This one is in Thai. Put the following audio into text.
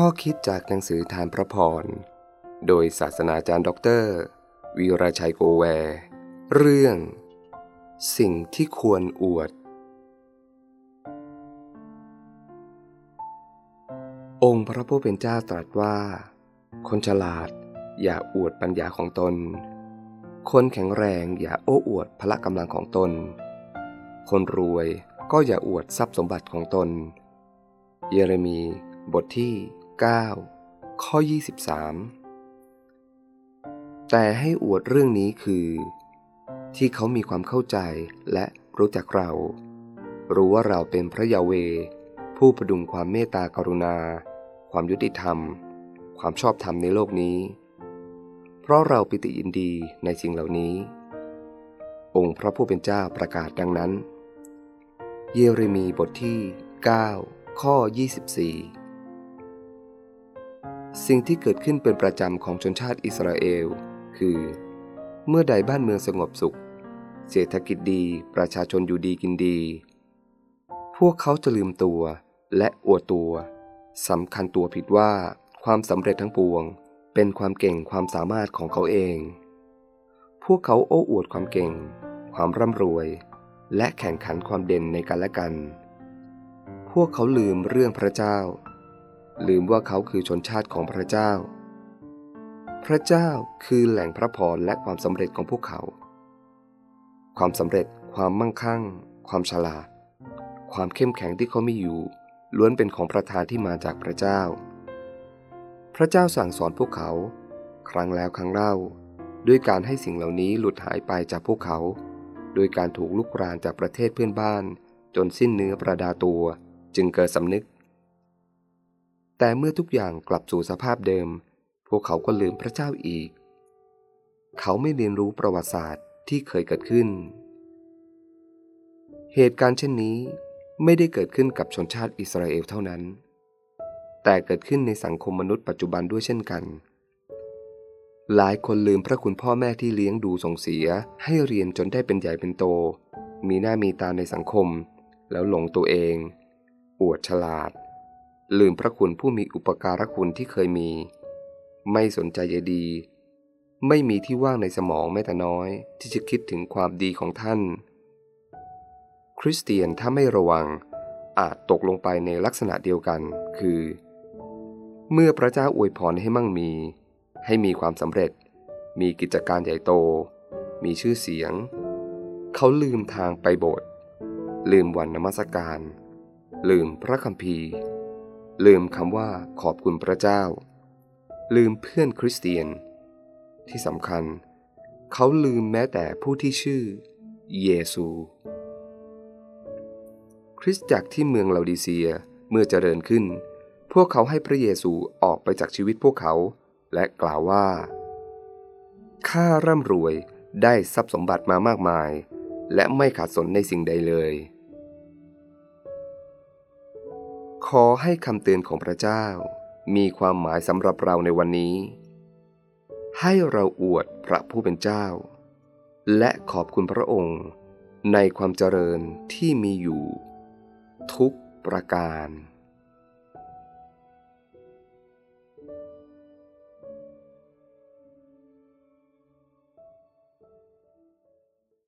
ข้อคิดจากหนังสือทานพระพรโดยศาสนาจารย์ด็อกเตอร์วีรชัยโกแวร์เรื่องสิ่งที่ควรอวดองค์พระผู้เป็นเจ้าตรัสว่าคนฉลาดอย่าอวดปัญญาของตนคนแข็งแรงอย่าโอ้อวดพละกำลังของตนคนรวยก็อย่าอวดทรัพย์สมบัติของตนเยเรมีบทที่9ข้อ23แต่ให้อวดเรื่องนี้คือที่เขามีความเข้าใจและรู้จักเรารู้ว่าเราเป็นพระยาห์เวห์ผู้ประดุงความเมตตากรุณาความยุติธรรมความชอบธรรมในโลกนี้เพราะเราปิติยินดีในสิ่งเหล่านี้องค์พระผู้เป็นเจ้าประกาศดังนั้นเยเรมีบทที่9ข้อ24สิ่งที่เกิดขึ้นเป็นประจำของชนชาติอิสราเอลคือเมื่อใดบ้านเมืองสงบสุขเศรษฐกิจดีประชาชนอยู่ดีกินดีพวกเขาจะลืมตัวและอวดตัวสำคัญตัวผิดว่าความสำเร็จทั้งปวงเป็นความเก่งความสามารถของเขาเองพวกเขาโอ้อวดความเก่งความร่ำรวยและแข่งขันความเด่นในกันและกันพวกเขาลืมเรื่องพระเจ้าลืมว่าเขาคือชนชาติของพระเจ้าพระเจ้าคือแหล่งพระพรและความสำเร็จของพวกเขาความสำเร็จความมั่งคั่งความฉลาดความเข้มแข็งที่เขามีอยู่ล้วนเป็นของประทานที่มาจากพระเจ้าพระเจ้าสั่งสอนพวกเขาครั้งแล้วครั้งเล่าด้วยการให้สิ่งเหล่านี้หลุดหายไปจากพวกเขาโดยการถูกลุกรานจากประเทศเพื่อนบ้านจนสิ้นเนื้อประดาตัวจึงเกิดสำนึกแต่เมื่อทุกอย่างกลับสู่สภาพเดิมพวกเขาก็ลืมพระเจ้าอีกเขาไม่เรียนรู้ประวัติศาสตร์ที่เคยเกิดขึ้นเหตุการณ์เช่นนี้ไม่ได้เกิดขึ้นกับชนชาติอิสราเอลเท่านั้นแต่เกิดขึ้นในสังคมมนุษย์ปัจจุบันด้วยเช่นกันหลายคนลืมพระคุณพ่อแม่ที่เลี้ยงดูส่งเสียให้เรียนจนได้เป็นใหญ่เป็นโตมีหน้ามีตาในสังคมแล้วหลงตัวเองอวดฉลาดลืมพระคุณผู้มีอุปการะคุณที่เคยมีไม่สนใจใยดีไม่มีที่ว่างในสมองแม้แต่น้อยที่จะคิดถึงความดีของท่านคริสเตียนถ้าไม่ระวังอาจตกลงไปในลักษณะเดียวกันคือเมื่อพระเจ้าอวยพรให้มั่งมีให้มีความสำเร็จมีกิจการใหญ่โตมีชื่อเสียงเขาลืมทางไปโบสถ์ลืมวันนมัสการลืมพระคัมภีร์ลืมคำว่าขอบคุณพระเจ้าลืมเพื่อนคริสเตียนที่สำคัญเขาลืมแม้แต่ผู้ที่ชื่อเยซูคริสตจักรที่เมืองลาดิเซียเมื่อเจริญขึ้นพวกเขาให้พระเยซูออกไปจากชีวิตพวกเขาและกล่าวว่าข้าร่ำรวยได้ทรัพย์สมบัติมามากมายและไม่ขาดสนในสิ่งใดเลยขอให้คำเตือนของพระเจ้ามีความหมายสำหรับเราในวันนี้ให้เราอวดพระผู้เป็นเจ้าและขอบคุณพระองค์ในความเจริญที่มีอยู่ทุกประการ